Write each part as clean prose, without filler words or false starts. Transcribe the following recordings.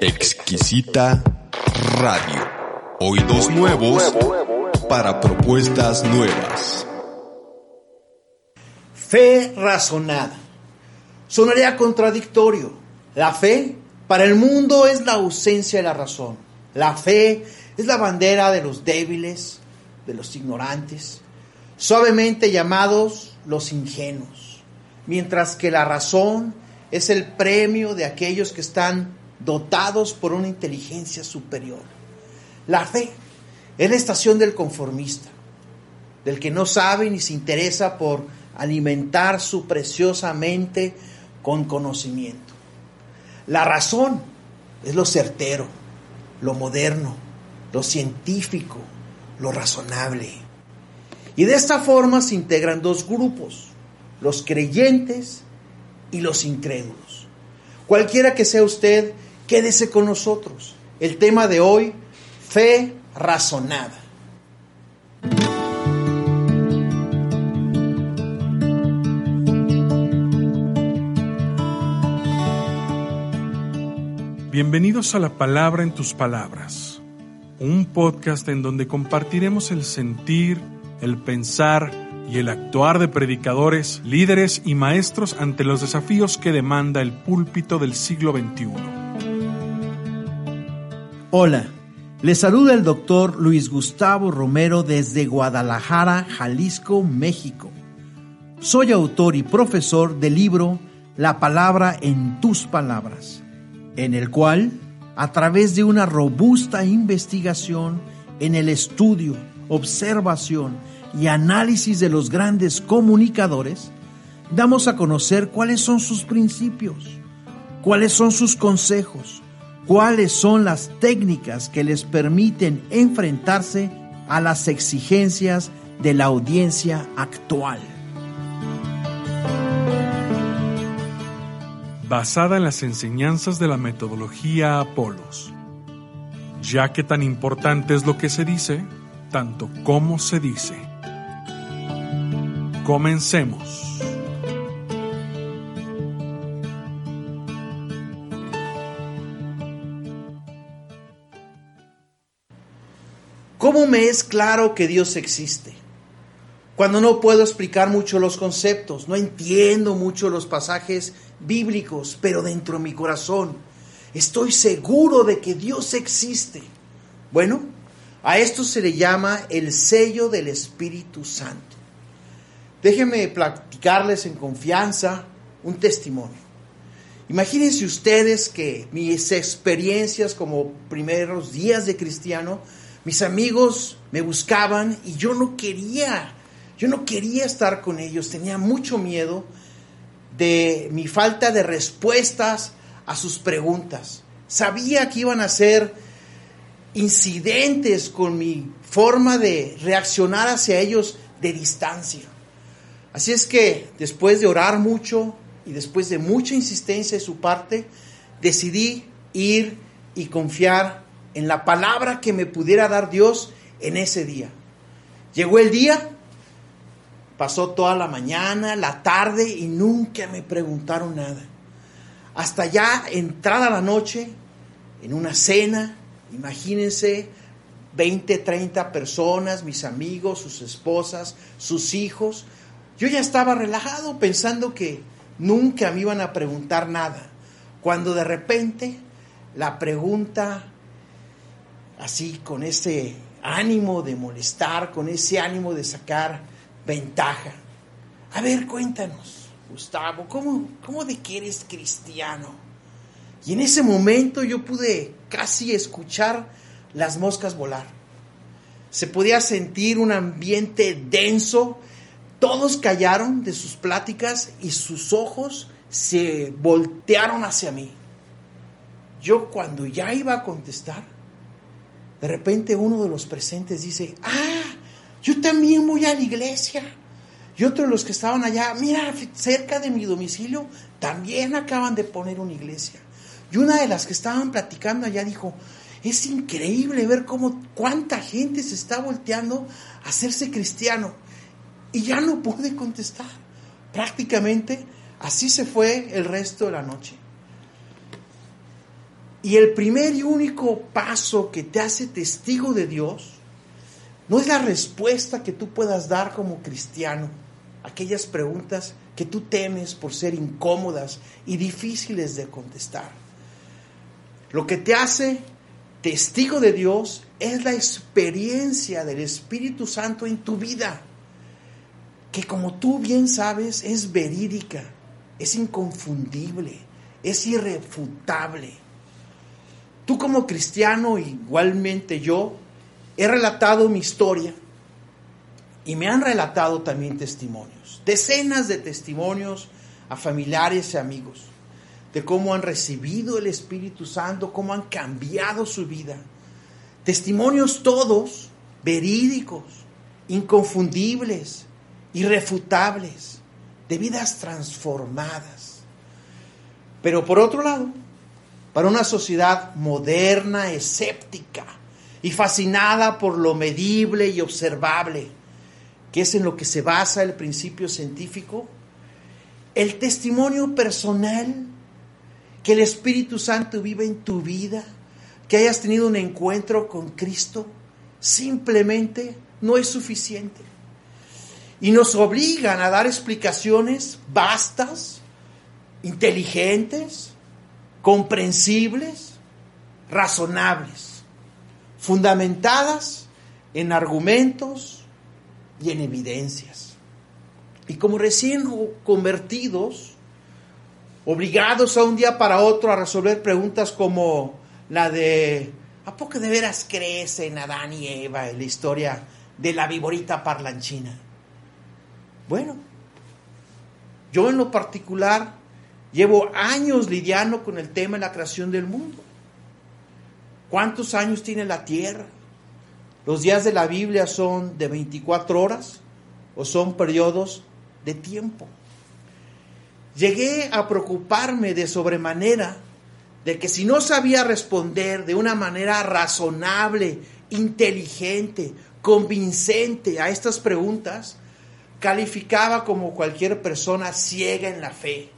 Exquisita Radio. Oídos nuevos para propuestas nuevas. Fe razonada. Sonaría contradictorio. La fe para el mundo es la ausencia de la razón. La fe es la bandera de los débiles, de los ignorantes, suavemente llamados los ingenuos, mientras que la razón es el premio de aquellos que están dotados por una inteligencia superior. La fe es la estación del conformista, del que no sabe ni se interesa por alimentar su preciosa mente con conocimiento. La razón es lo certero, lo moderno, lo científico, lo razonable. Y de esta forma se integran dos grupos, los creyentes y los incrédulos. Cualquiera que sea usted, quédese con nosotros. El tema de hoy, fe razonada. Bienvenidos a La Palabra en Tus Palabras, un podcast en donde compartiremos el sentir, el pensar y el actuar de predicadores, líderes y maestros ante los desafíos que demanda el púlpito del siglo XXI. Hola, les saluda el doctor Luis Gustavo Romero desde Guadalajara, Jalisco, México. Soy autor y profesor del libro La Palabra en Tus Palabras, en el cual, a través de una robusta investigación en el estudio, observación y análisis de los grandes comunicadores, damos a conocer cuáles son sus principios, cuáles son sus consejos, cuáles son las técnicas que les permiten enfrentarse a las exigencias de la audiencia actual. Basada en las enseñanzas de la metodología Apolos. Ya que tan importante es lo que se dice, tanto como se dice. Comencemos. ¿Cómo me es claro que Dios existe? Cuando no puedo explicar mucho los conceptos, no entiendo mucho los pasajes bíblicos, pero dentro de mi corazón estoy seguro de que Dios existe. Bueno, a esto se le llama el sello del Espíritu Santo. Déjenme platicarles en confianza un testimonio. Imagínense ustedes que mis experiencias como primeros días de cristiano, mis amigos me buscaban y yo no quería estar con ellos, tenía mucho miedo de mi falta de respuestas a sus preguntas. Sabía que iban a ser incidentes con mi forma de reaccionar hacia ellos de distancia. Así es que después de orar mucho y después de mucha insistencia de su parte, decidí ir y confiar en la palabra que me pudiera dar Dios en ese día. Llegó el día. Pasó toda la mañana, la tarde y nunca me preguntaron nada. Hasta ya entrada la noche, en una cena, imagínense, 20, 30 personas, mis amigos, sus esposas, sus hijos. Yo ya estaba relajado pensando que nunca me iban a preguntar nada. Cuando de repente la pregunta, así con ese ánimo de molestar, con ese ánimo de sacar ventaja. A ver, cuéntanos, Gustavo, ¿cómo de que eres cristiano? Y en ese momento yo pude casi escuchar las moscas volar. Se podía sentir un ambiente denso. Todos callaron de sus pláticas y sus ojos se voltearon hacia mí. Yo cuando ya iba a contestar, de repente uno de los presentes dice, yo también voy a la iglesia. Y otro de los que estaban allá, mira, cerca de mi domicilio, también acaban de poner una iglesia. Y una de las que estaban platicando allá dijo, es increíble ver cuánta gente se está volteando a hacerse cristiano. Y ya no pude contestar. Prácticamente así se fue el resto de la noche. Y el primer y único paso que te hace testigo de Dios no es la respuesta que tú puedas dar como cristiano a aquellas preguntas que tú temes por ser incómodas y difíciles de contestar. Lo que te hace testigo de Dios es la experiencia del Espíritu Santo en tu vida, que como tú bien sabes es verídica, es inconfundible, es irrefutable. Tú como cristiano, igualmente yo, he relatado mi historia y me han relatado también testimonios, decenas de testimonios a familiares y amigos, de cómo han recibido el Espíritu Santo, cómo han cambiado su vida. Testimonios todos verídicos, inconfundibles, irrefutables, de vidas transformadas. Pero por otro lado, para una sociedad moderna, escéptica y fascinada por lo medible y observable, que es en lo que se basa el principio científico, el testimonio personal, que el Espíritu Santo viva en tu vida, que hayas tenido un encuentro con Cristo, simplemente no es suficiente. Y nos obligan a dar explicaciones vastas, inteligentes, comprensibles, razonables, fundamentadas en argumentos y en evidencias. Y como recién convertidos, obligados a un día para otro a resolver preguntas como la de ¿a poco de veras crecen Adán y Eva? En la historia de la viborita parlanchina. Bueno, yo en lo particular llevo años lidiando con el tema de la creación del mundo. ¿Cuántos años tiene la Tierra? ¿Los días de la Biblia son de 24 horas o son periodos de tiempo? Llegué a preocuparme de sobremanera de que si no sabía responder de una manera razonable, inteligente, convincente a estas preguntas, calificaba como cualquier persona ciega en la fe,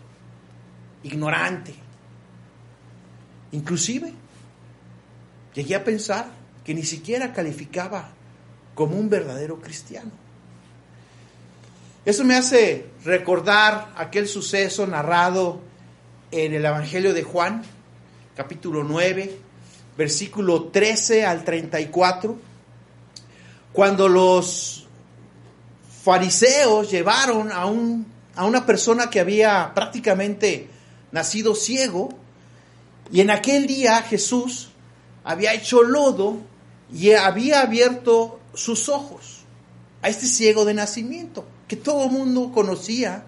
ignorante. Inclusive, llegué a pensar que ni siquiera calificaba como un verdadero cristiano. Eso me hace recordar aquel suceso narrado en el Evangelio de Juan, capítulo 9, versículo 13 al 34, cuando los fariseos llevaron a una persona que había prácticamente nacido ciego, y en aquel día Jesús había hecho lodo y había abierto sus ojos a este ciego de nacimiento, que todo el mundo conocía.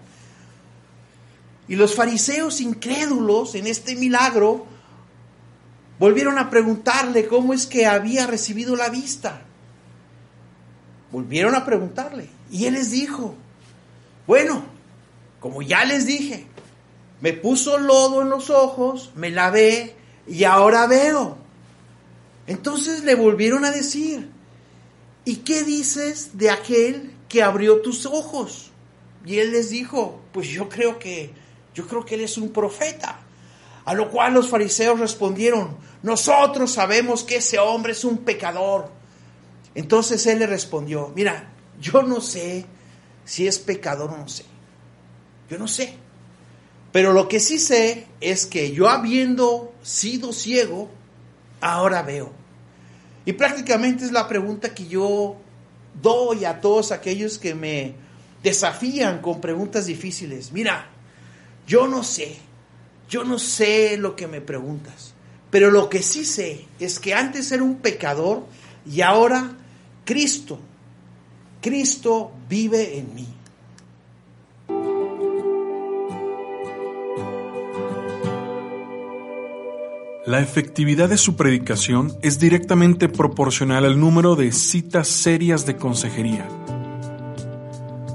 Y los fariseos incrédulos en este milagro volvieron a preguntarle cómo es que había recibido la vista. Volvieron a preguntarle y él les dijo: bueno, como ya les dije, me puso lodo en los ojos, me lavé y ahora veo. Entonces le volvieron a decir: ¿y qué dices de aquel que abrió tus ojos? Y él les dijo: pues yo creo que él es un profeta. A lo cual los fariseos respondieron: nosotros sabemos que ese hombre es un pecador. Entonces él le respondió: mira, yo no sé si es pecador o no sé. Yo no sé. Pero lo que sí sé es que yo, habiendo sido ciego, ahora veo. Y prácticamente es la pregunta que yo doy a todos aquellos que me desafían con preguntas difíciles. Mira, yo no sé lo que me preguntas, pero lo que sí sé es que antes era un pecador y ahora Cristo vive en mí. La efectividad de su predicación es directamente proporcional al número de citas serias de consejería.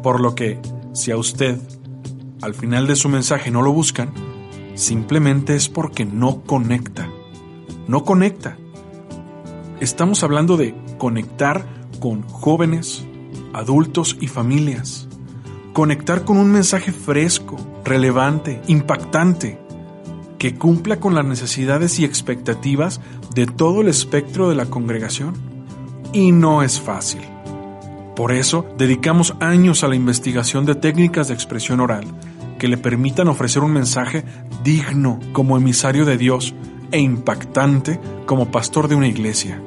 Por lo que, si a usted, al final de su mensaje no lo buscan, simplemente es porque no conecta. No conecta. Estamos hablando de conectar con jóvenes, adultos y familias. Conectar con un mensaje fresco, relevante, impactante. que cumpla con las necesidades y expectativas de todo el espectro de la congregación. Y no es fácil. Por eso, dedicamos años a la investigación de técnicas de expresión oral que le permitan ofrecer un mensaje digno como emisario de Dios e impactante como pastor de una iglesia.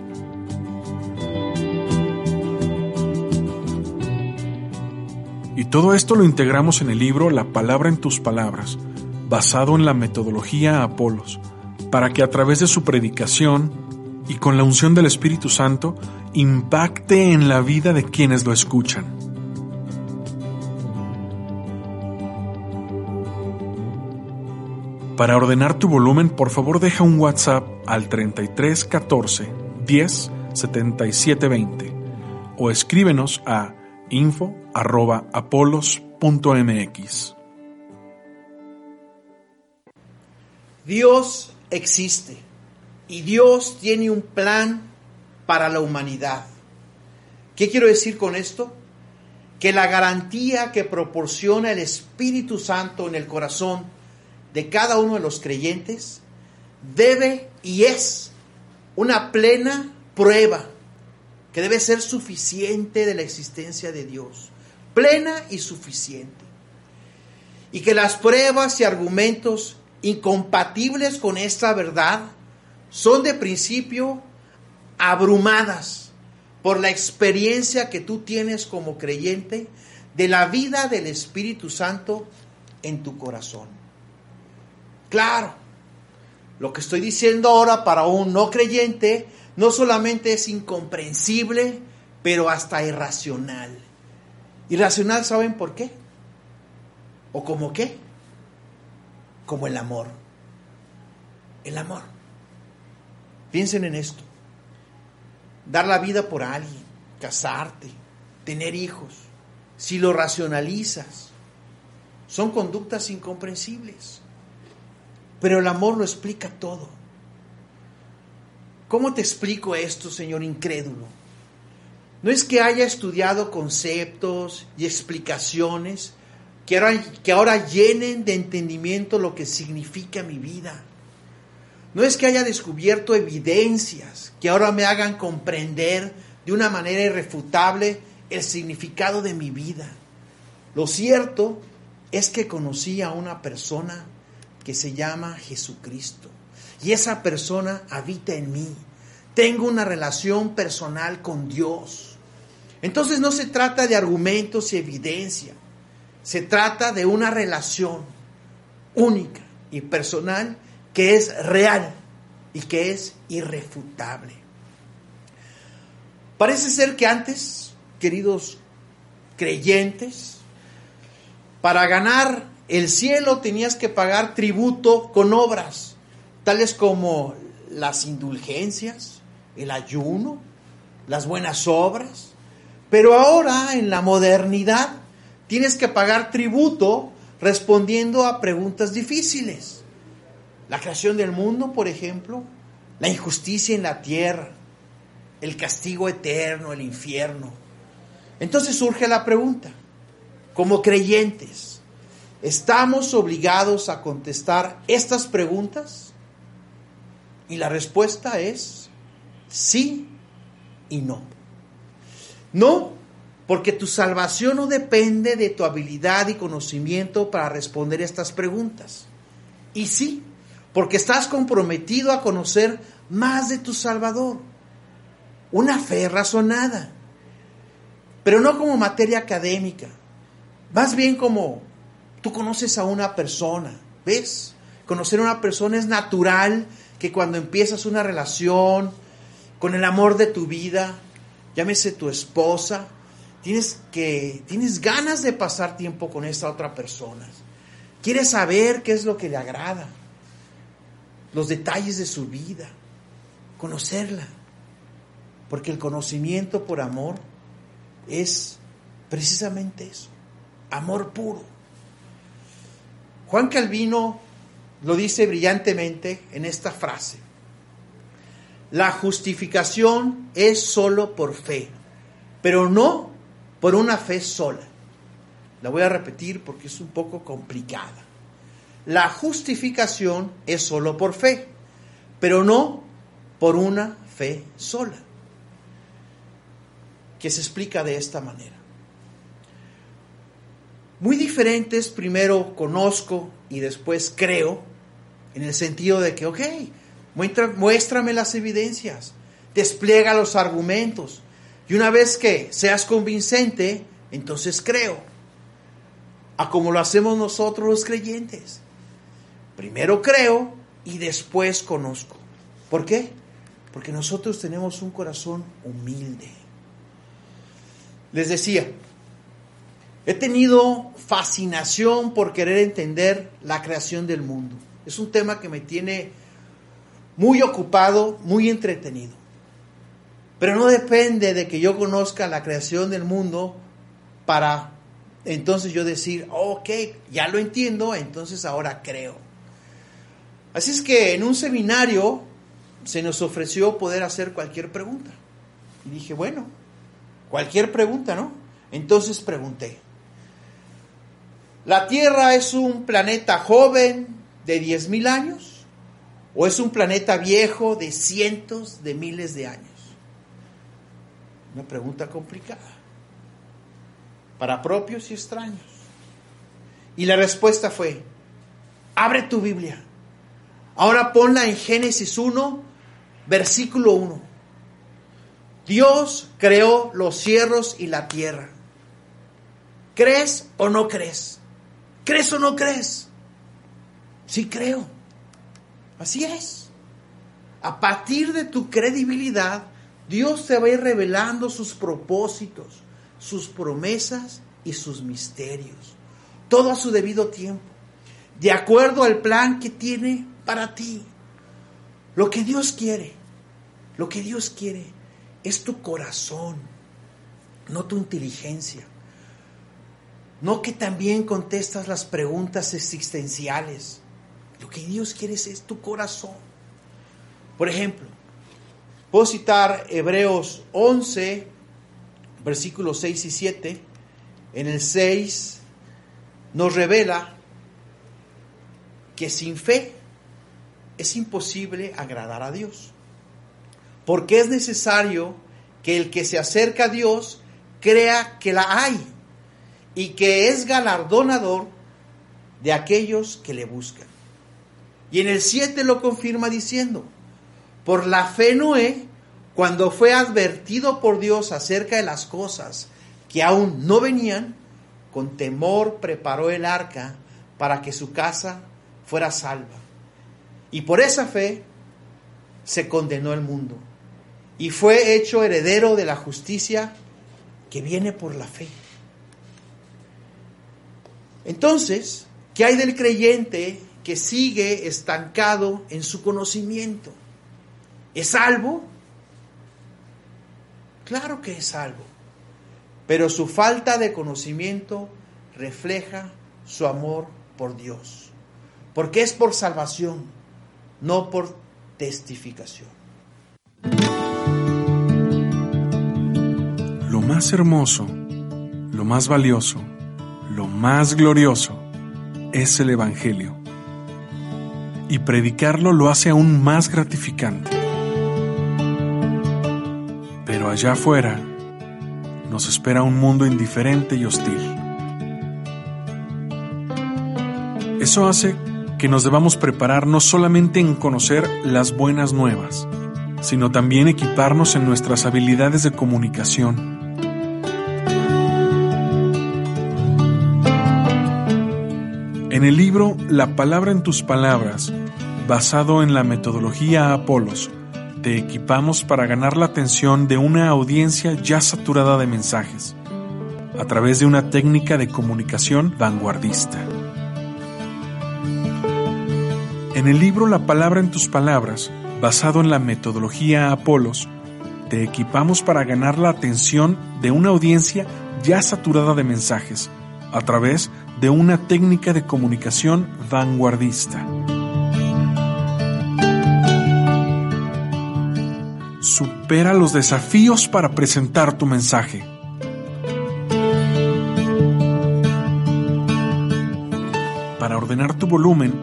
Y todo esto lo integramos en el libro La Palabra en Tus Palabras, basado en la metodología Apolos, para que a través de su predicación y con la unción del Espíritu Santo, impacte en la vida de quienes lo escuchan. Para ordenar tu volumen, por favor deja un WhatsApp al 33 14 10 77 20, o escríbenos a info@apolos.mx. Dios existe y Dios tiene un plan para la humanidad. ¿Qué quiero decir con esto? Que la garantía que proporciona el Espíritu Santo en el corazón de cada uno de los creyentes debe y es una plena prueba que debe ser suficiente de la existencia de Dios, plena y suficiente. Y que las pruebas y argumentos incompatibles con esta verdad son de principio abrumadas por la experiencia que tú tienes como creyente de la vida del Espíritu Santo en tu corazón. Claro, lo que estoy diciendo ahora para un no creyente no solamente es incomprensible, pero hasta irracional. Irracional, ¿saben por qué? ¿O como qué? Como el amor. El amor. Piensen en esto. Dar la vida por alguien, casarte, tener hijos, si lo racionalizas, son conductas incomprensibles. Pero el amor lo explica todo. ¿Cómo te explico esto, señor incrédulo? No es que haya estudiado conceptos y explicaciones que ahora llenen de entendimiento lo que significa mi vida. No es que haya descubierto evidencias que ahora me hagan comprender de una manera irrefutable el significado de mi vida. Lo cierto es que conocí a una persona que se llama Jesucristo. Y esa persona habita en mí. Tengo una relación personal con Dios. Entonces no se trata de argumentos y evidencia. Se trata de una relación única y personal que es real y que es irrefutable. Parece ser que antes, queridos creyentes, para ganar el cielo tenías que pagar tributo con obras, tales como las indulgencias, el ayuno, las buenas obras. Pero ahora, en la modernidad, tienes que pagar tributo respondiendo a preguntas difíciles. La creación del mundo, por ejemplo, la injusticia en la tierra, el castigo eterno, el infierno. Entonces surge la pregunta, como creyentes, ¿estamos obligados a contestar estas preguntas? Y la respuesta es sí y no. No, porque tu salvación no depende de tu habilidad y conocimiento para responder estas preguntas. Y sí, porque estás comprometido a conocer más de tu Salvador. Una fe razonada. Pero no como materia académica. Más bien como tú conoces a una persona. ¿Ves? Conocer a una persona es natural, que cuando empiezas una relación con el amor de tu vida, llámese tu esposa, tienes ganas de pasar tiempo con esa otra persona. Quieres saber qué es lo que le agrada, los detalles de su vida, conocerla, porque el conocimiento por amor es precisamente eso, amor puro. Juan Calvino lo dice brillantemente en esta frase: la justificación es solo por fe, pero no por una fe sola. La voy a repetir porque es un poco complicada. la justificación es solo por fe, pero no por una fe sola, que se explica de esta manera. Muy diferentes, primero conozco y después creo, en el sentido de que, ok, muéstrame las evidencias, despliega los argumentos, y una vez que seas convincente, entonces creo, a como lo hacemos nosotros los creyentes. Primero creo y después conozco. ¿Por qué? Porque nosotros tenemos un corazón humilde. Les decía, he tenido fascinación por querer entender la creación del mundo. Es un tema que me tiene muy ocupado, muy entretenido. Pero no depende de que yo conozca la creación del mundo para entonces yo decir, ok, ya lo entiendo, entonces ahora creo. Así es que en un seminario se nos ofreció poder hacer cualquier pregunta. Y dije, bueno, cualquier pregunta, ¿no? Entonces pregunté, ¿la Tierra es un planeta joven de 10,000 años? ¿O es un planeta viejo de cientos de miles de años? Una pregunta complicada, para propios y extraños. Y la respuesta fue, abre tu Biblia. Ahora ponla en Génesis 1, versículo 1. Dios creó los cielos y la tierra. ¿Crees o no crees? ¿Crees o no crees? Sí creo. Así es. A partir de tu credibilidad, Dios te va a ir revelando sus propósitos, sus promesas y sus misterios. Todo a su debido tiempo, de acuerdo al plan que tiene para ti. Lo que Dios quiere es tu corazón, no tu inteligencia. No que también contestas las preguntas existenciales. Lo que Dios quiere es tu corazón. Por ejemplo, puedo citar Hebreos 11, versículos 6 y 7. En el 6 nos revela que sin fe es imposible agradar a Dios, porque es necesario que el que se acerca a Dios crea que la hay y que es galardonador de aquellos que le buscan. Y en el 7 lo confirma diciendo, por la fe Noé, cuando fue advertido por Dios acerca de las cosas que aún no venían, con temor preparó el arca para que su casa fuera salva. Y por esa fe se condenó el mundo y fue hecho heredero de la justicia que viene por la fe. Entonces, ¿qué hay del creyente que sigue estancado en su conocimiento? ¿Es salvo? Claro que es salvo, pero su falta de conocimiento refleja su amor por Dios, porque es por salvación, no por testificación. Lo más hermoso, lo más valioso, lo más glorioso es el Evangelio, y predicarlo lo hace aún más gratificante. Pero allá afuera nos espera un mundo indiferente y hostil. Eso hace que nos debamos preparar no solamente en conocer las buenas nuevas, sino también equiparnos en nuestras habilidades de comunicación. En el libro La Palabra en Tus Palabras, basado en la metodología Apolos, te equipamos para ganar la atención de una audiencia ya saturada de mensajes, a través de una técnica de comunicación vanguardista. En el libro La Palabra en Tus Palabras, basado en la metodología Apolos, te equipamos para ganar la atención de una audiencia ya saturada de mensajes, a través de una técnica de comunicación vanguardista. Supera los desafíos para presentar tu mensaje. Para ordenar tu volumen,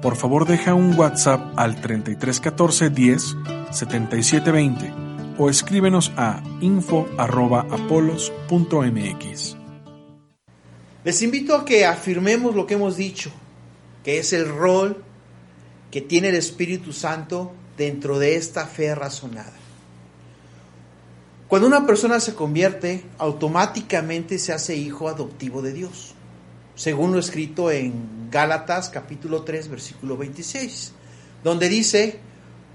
por favor deja un WhatsApp al 3314 10 7720 o escríbenos a info@apolos.mx. Les invito a que afirmemos lo que hemos dicho, que es el rol que tiene el Espíritu Santo dentro de esta fe razonada. Cuando una persona se convierte, automáticamente se hace hijo adoptivo de Dios, según lo escrito en Gálatas capítulo 3, versículo 26, donde dice: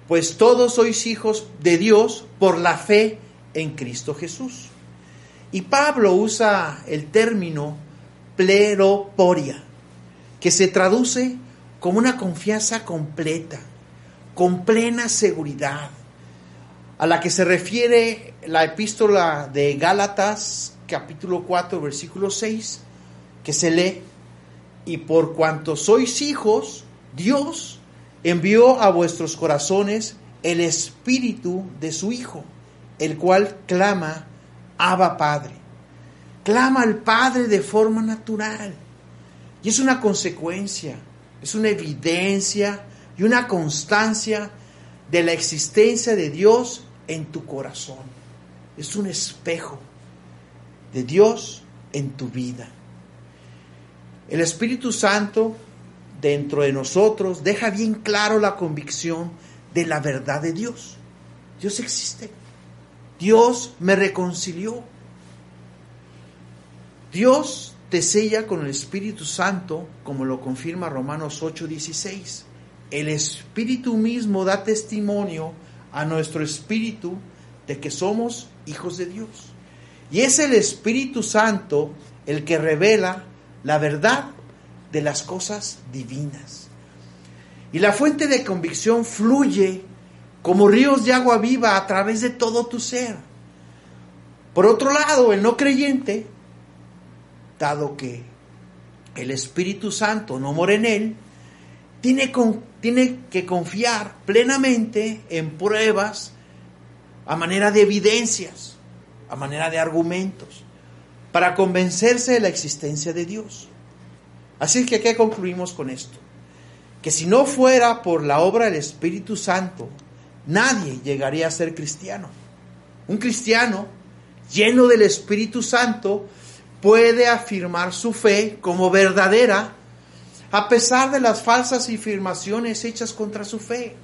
pues todos sois hijos de Dios por la fe en Cristo Jesús. Y Pablo usa el término pleroporia, que se traduce como una confianza completa, con plena seguridad, a la que se refiere la epístola de Gálatas, capítulo 4, versículo 6, que se lee: y por cuanto sois hijos, Dios envió a vuestros corazones el Espíritu de su Hijo, el cual clama: Abba, Padre. Clama al Padre de forma natural, y es una consecuencia, es una evidencia y una constancia de la existencia de Dios en tu corazón. Es un espejo de Dios en tu vida. El Espíritu Santo dentro de nosotros deja bien claro la convicción de la verdad de Dios. Dios existe. Dios me reconcilió. Dios te sella con el Espíritu Santo, como lo confirma Romanos 8:16. El Espíritu mismo da testimonio a nuestro espíritu de que somos hijos de Dios. Y es el Espíritu Santo el que revela la verdad de las cosas divinas. Y la fuente de convicción fluye como ríos de agua viva a través de todo tu ser. Por otro lado, el no creyente, dado que el Espíritu Santo no mora en él, tiene que confiar plenamente en pruebas a manera de evidencias, a manera de argumentos, para convencerse de la existencia de Dios. Así que aquí concluimos con esto: que si no fuera por la obra del Espíritu Santo, nadie llegaría a ser cristiano. Un cristiano lleno del Espíritu Santo puede afirmar su fe como verdadera, a pesar de las falsas afirmaciones hechas contra su fe,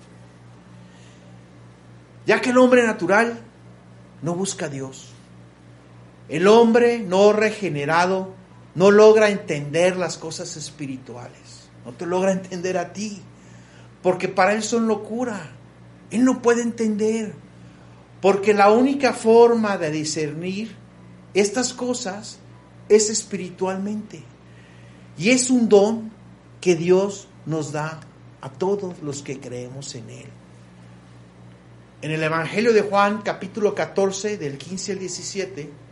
ya que el hombre natural no busca a Dios. El hombre no regenerado no logra entender las cosas espirituales, no te logra entender a ti, porque para él son locura. Él no puede entender, porque la única forma de discernir estas cosas es espiritualmente, y es un don que Dios nos da a todos los que creemos en Él. En el Evangelio de Juan, capítulo 14, del 15 al 17,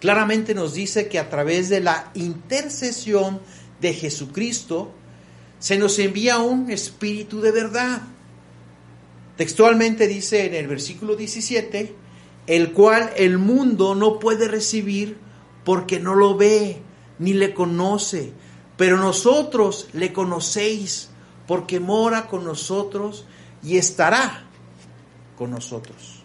claramente nos dice que a través de la intercesión de Jesucristo se nos envía un espíritu de verdad. Textualmente dice en el versículo 17, el cual el mundo no puede recibir porque no lo ve, ni le conoce, pero nosotros le conocéis, porque mora con nosotros y estará con nosotros.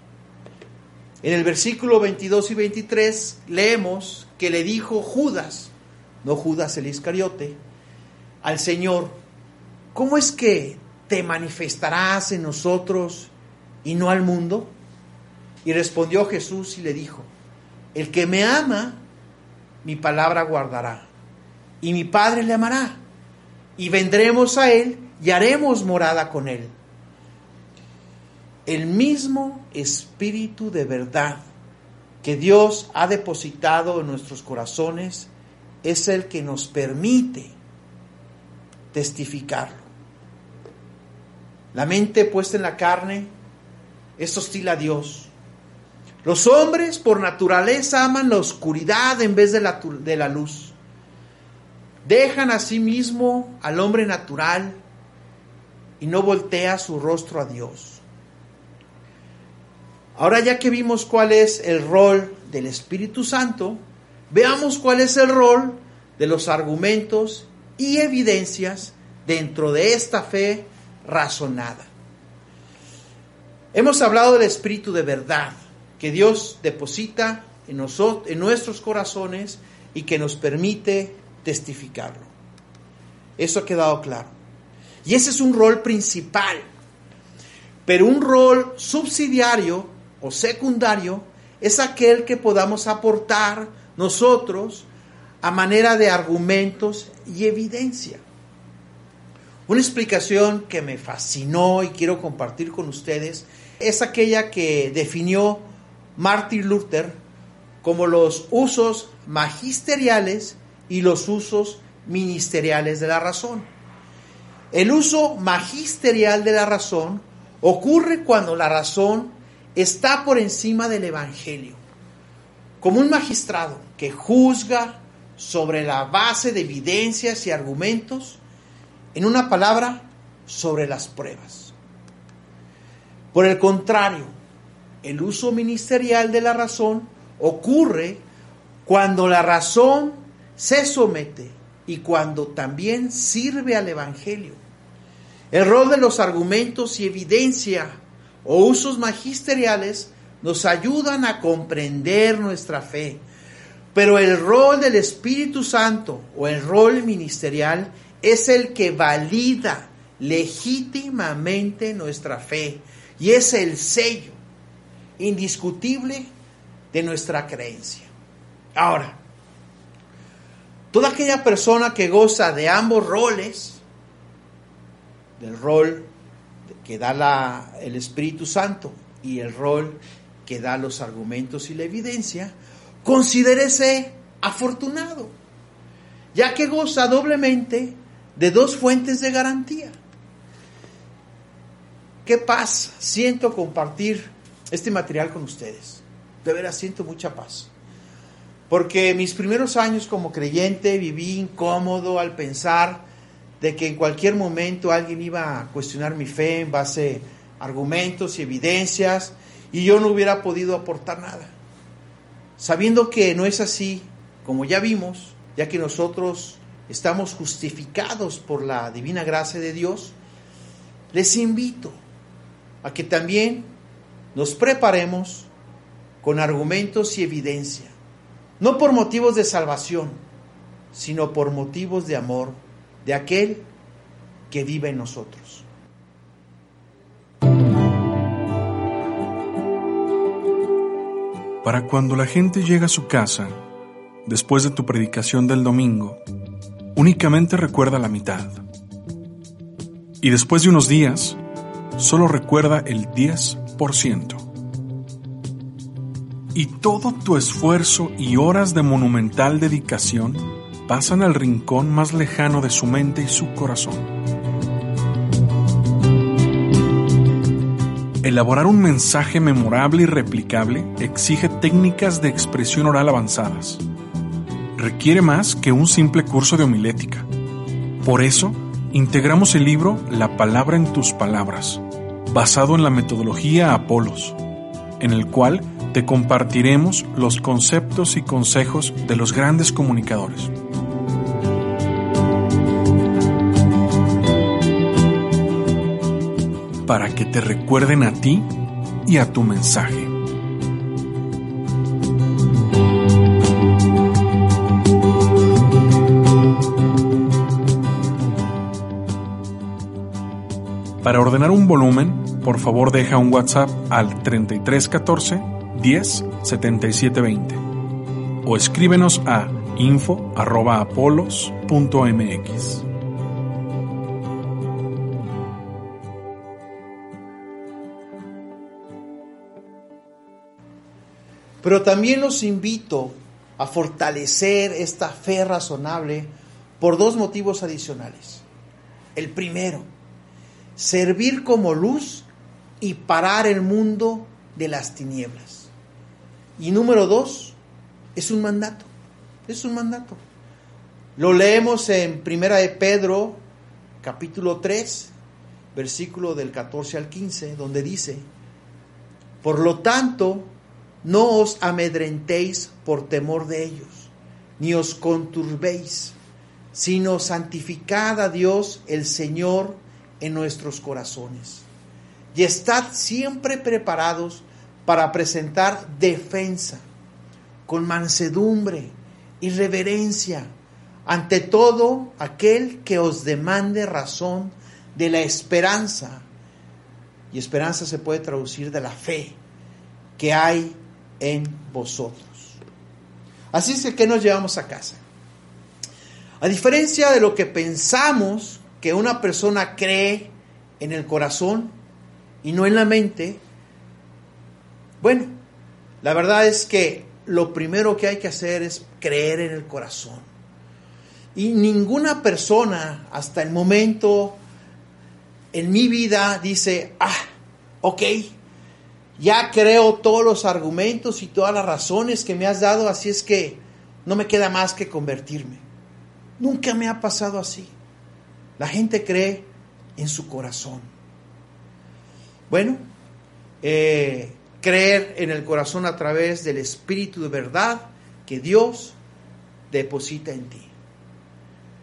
En el versículo 22 y 23 leemos que le dijo Judas, no Judas el Iscariote, al Señor: ¿cómo es que te manifestarás en nosotros y no al mundo? Y respondió Jesús y le dijo: el que me ama, mi palabra guardará, y mi Padre le amará, y vendremos a él y haremos morada con él. El mismo Espíritu de verdad que Dios ha depositado en nuestros corazones es el que nos permite testificarlo. La mente puesta en la carne es hostil a Dios. Los hombres por naturaleza aman la oscuridad en vez de la luz. Dejan a sí mismo al hombre natural y no voltea su rostro a Dios. Ahora, ya que vimos cuál es el rol del Espíritu Santo, veamos cuál es el rol de los argumentos y evidencias dentro de esta fe razonada. Hemos hablado del Espíritu de verdad que Dios deposita en nuestros corazones y que nos permite testificarlo. Eso ha quedado claro. Y ese es un rol principal, pero un rol subsidiario o secundario es aquel que podamos aportar nosotros a manera de argumentos y evidencia. Una explicación que me fascinó y quiero compartir con ustedes es aquella que definió Martín Lutero como los usos magisteriales y los usos ministeriales de la razón. El uso magisterial de la razón ocurre cuando la razón está por encima del evangelio, como un magistrado que juzga sobre la base de evidencias y argumentos, en una palabra, sobre las pruebas. Por el contrario, el uso ministerial de la razón ocurre cuando la razón se somete y cuando también sirve al evangelio. El rol de los argumentos y evidencia o usos magisteriales nos ayudan a comprender nuestra fe, pero el rol del Espíritu Santo o el rol ministerial es el que valida legítimamente nuestra fe y es el sello indiscutible de nuestra creencia. Ahora, toda aquella persona que goza de ambos roles, del rol que da el Espíritu Santo y el rol que da los argumentos y la evidencia, considérese afortunado, ya que goza doblemente de dos fuentes de garantía. Qué paz siento compartir este material con ustedes. De veras siento mucha paz. Porque mis primeros años como creyente viví incómodo al pensar de que en cualquier momento alguien iba a cuestionar mi fe en base a argumentos y evidencias, y yo no hubiera podido aportar nada. Sabiendo que no es así, como ya vimos, ya que nosotros estamos justificados por la divina gracia de Dios, les invito a que también nos preparemos con argumentos y evidencia, no por motivos de salvación, sino por motivos de amor, de aquel que vive en nosotros. Para cuando la gente llega a su casa, después de tu predicación del domingo, únicamente recuerda la mitad. Y después de unos días, solo recuerda el 10%. Y todo tu esfuerzo y horas de monumental dedicación pasan al rincón más lejano de su mente y su corazón. Elaborar un mensaje memorable y replicable exige técnicas de expresión oral avanzadas. Requiere más que un simple curso de homilética. Por eso, integramos el libro La Palabra en Tus Palabras, basado en la metodología Apolos, en el cual te compartiremos los conceptos y consejos de los grandes comunicadores. Para que te recuerden a ti y a tu mensaje. Para ordenar un volumen, por favor deja un WhatsApp al 3314 10 7720 o escríbenos a info@apolos.mx. Pero también los invito a fortalecer esta fe razonable por dos motivos adicionales. El primero, servir como luz y parar el mundo de las tinieblas. Y número dos, es un mandato. Es un mandato. Lo leemos en 1 de Pedro, capítulo 3, versículo del 14 al 15, donde dice: por lo tanto, no os amedrentéis por temor de ellos, ni os conturbéis, sino santificad a Dios el Señor en nuestros corazones. Y estad siempre preparados para presentar defensa, con mansedumbre y reverencia, ante todo aquel que os demande razón de la esperanza. Y esperanza se puede traducir de la fe que hay en vosotros. Así es que nos llevamos a casa. A diferencia de lo que pensamos que una persona cree en el corazón y no en la mente, bueno, la verdad es que lo primero que hay que hacer es creer en el corazón. Y ninguna persona hasta el momento en mi vida dice, ok, ya creo todos los argumentos y todas las razones que me has dado, así es que no me queda más que convertirme. Nunca me ha pasado así. La gente cree en su corazón. Bueno, creer en el corazón a través del Espíritu de verdad que Dios deposita en ti.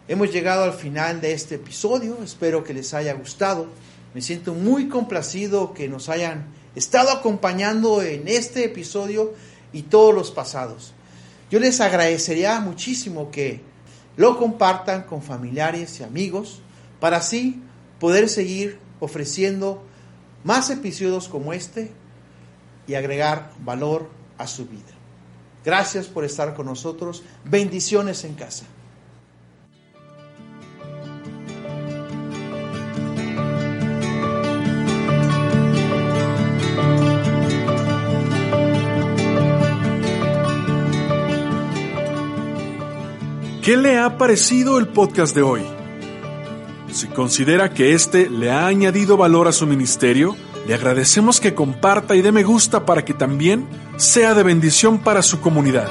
Hemos llegado al final de este episodio. Espero que les haya gustado. Me siento muy complacido que nos hayan estado acompañando en este episodio y todos los pasados. Yo les agradecería muchísimo que lo compartan con familiares y amigos para así poder seguir ofreciendo más episodios como este y agregar valor a su vida. Gracias por estar con nosotros. Bendiciones en casa. ¿Qué le ha parecido el podcast de hoy? Si considera que este le ha añadido valor a su ministerio, le agradecemos que comparta y dé me gusta para que también sea de bendición para su comunidad.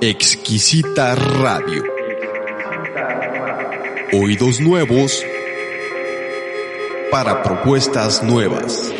Exquisita Radio. Oídos nuevos para propuestas nuevas.